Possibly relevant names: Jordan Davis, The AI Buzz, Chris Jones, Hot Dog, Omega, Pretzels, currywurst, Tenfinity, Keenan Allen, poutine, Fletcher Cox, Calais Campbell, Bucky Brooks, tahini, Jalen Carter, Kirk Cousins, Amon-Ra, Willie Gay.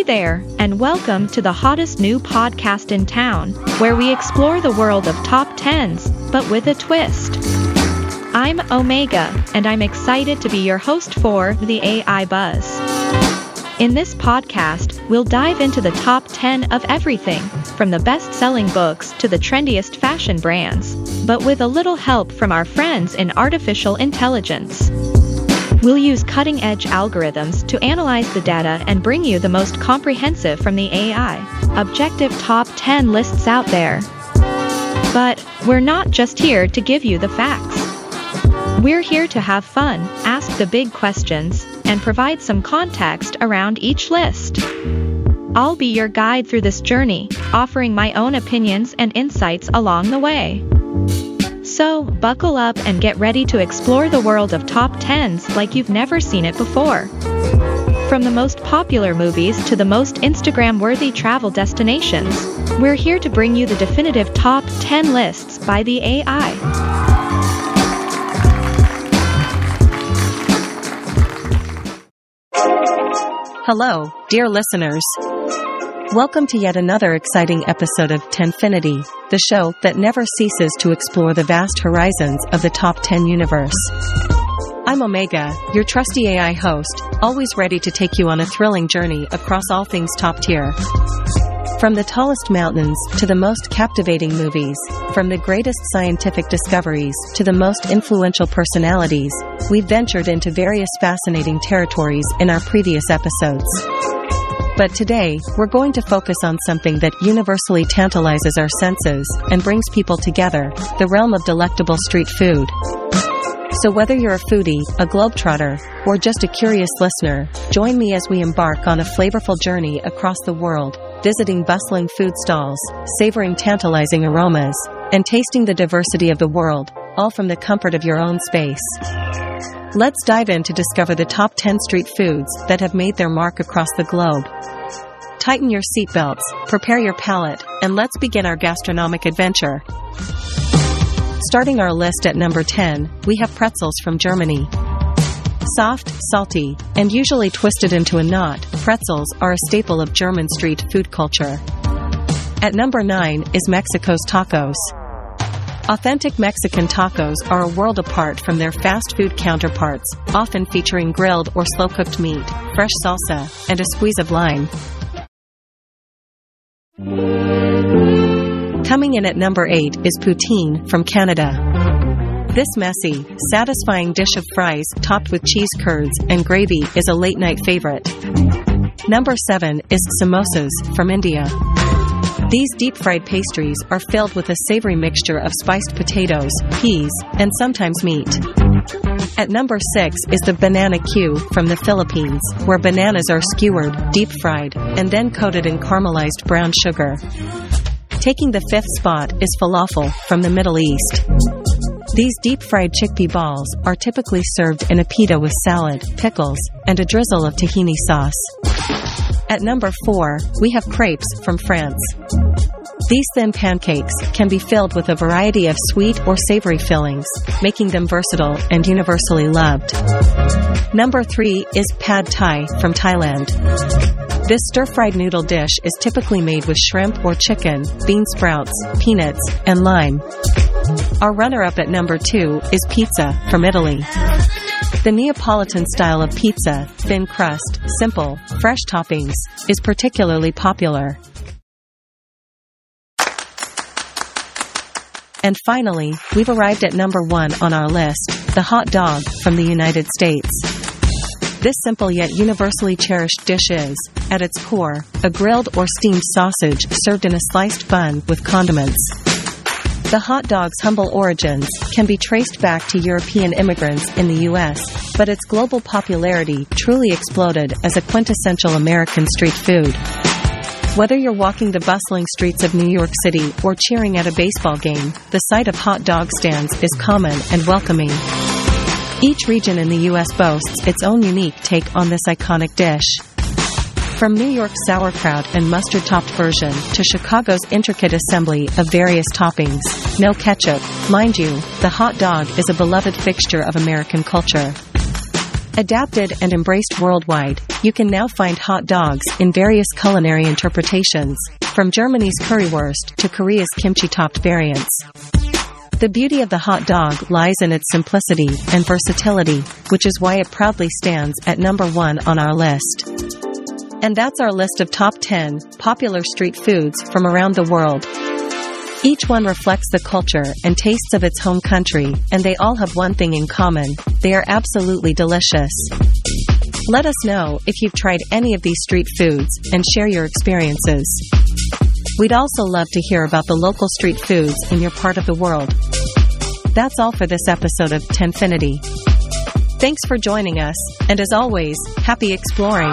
Hey there, and welcome to the hottest new podcast in town, where we explore the world of top 10s, but with a twist. I'm Omega, and I'm excited to be your host for The AI Buzz. In this podcast, we'll dive into the top 10 of everything, from the best-selling books to the trendiest fashion brands, but with a little help from our friends in artificial intelligence. We'll use cutting-edge algorithms to analyze the data and bring you the most comprehensive from the AI, objective top 10 lists out there. But we're not just here to give you the facts. We're here to have fun, ask the big questions, and provide some context around each list. I'll be your guide through this journey, offering my own opinions and insights along the way. So, buckle up and get ready to explore the world of top 10s like you've never seen it before. From the most popular movies to the most Instagram-worthy travel destinations, we're here to bring you the definitive top 10 lists by the AI. Hello, dear listeners. Welcome to yet another exciting episode of Tenfinity, the show that never ceases to explore the vast horizons of the top 10 universe. I'm Omega, your trusty AI host, always ready to take you on a thrilling journey across all things top tier. From the tallest mountains to the most captivating movies, from the greatest scientific discoveries to the most influential personalities, we've ventured into various fascinating territories in our previous episodes. But today, we're going to focus on something that universally tantalizes our senses and brings people together, the realm of delectable street food. So whether you're a foodie, a globetrotter, or just a curious listener, join me as we embark on a flavorful journey across the world, visiting bustling food stalls, savoring tantalizing aromas, and tasting the diversity of the world, all from the comfort of your own space. Let's dive in to discover the top 10 street foods that have made their mark across the globe. Tighten your seatbelts, prepare your palate, and let's begin our gastronomic adventure. Starting our list at number 10, we have pretzels from Germany. Soft, salty, and usually twisted into a knot, pretzels are a staple of German street food culture. At number 9 is Mexico's tacos. Authentic Mexican tacos are a world apart from their fast food counterparts, often featuring grilled or slow-cooked meat, fresh salsa, and a squeeze of lime. Coming in at number 8 is poutine from Canada. This messy, satisfying dish of fries topped with cheese curds and gravy is a late-night favorite. Number 7 is samosas from India. These deep-fried pastries are filled with a savory mixture of spiced potatoes, peas, and sometimes meat. At number 6 is the banana queue from the Philippines, where bananas are skewered, deep-fried, and then coated in caramelized brown sugar. Taking the fifth spot is falafel from the Middle East. These deep-fried chickpea balls are typically served in a pita with salad, pickles, and a drizzle of tahini sauce. At number 4, we have crepes from France. These thin pancakes can be filled with a variety of sweet or savory fillings, making them versatile and universally loved. Number 3 is pad thai from Thailand. This stir-fried noodle dish is typically made with shrimp or chicken, bean sprouts, peanuts, and lime. Our runner-up at number 2 is pizza from Italy. The Neapolitan style of pizza, thin crust, simple, fresh toppings, is particularly popular. And finally, we've arrived at number 1 on our list, the hot dog from the United States. This simple yet universally cherished dish is, at its core, a grilled or steamed sausage served in a sliced bun with condiments. The hot dog's humble origins can be traced back to European immigrants in the U.S., but its global popularity truly exploded as a quintessential American street food. Whether you're walking the bustling streets of New York City or cheering at a baseball game, the sight of hot dog stands is common and welcoming. Each region in the U.S. boasts its own unique take on this iconic dish. From New York's sauerkraut and mustard-topped version to Chicago's intricate assembly of various toppings, no ketchup, mind you, the hot dog is a beloved fixture of American culture. Adapted and embraced worldwide, you can now find hot dogs in various culinary interpretations, from Germany's currywurst to Korea's kimchi-topped variants. The beauty of the hot dog lies in its simplicity and versatility, which is why it proudly stands at number 1 on our list. And that's our list of top 10 popular street foods from around the world. Each one reflects the culture and tastes of its home country, and they all have one thing in common: they are absolutely delicious. Let us know if you've tried any of these street foods and share your experiences. We'd also love to hear about the local street foods in your part of the world. That's all for this episode of Tenfinity. Thanks for joining us, and as always, happy exploring!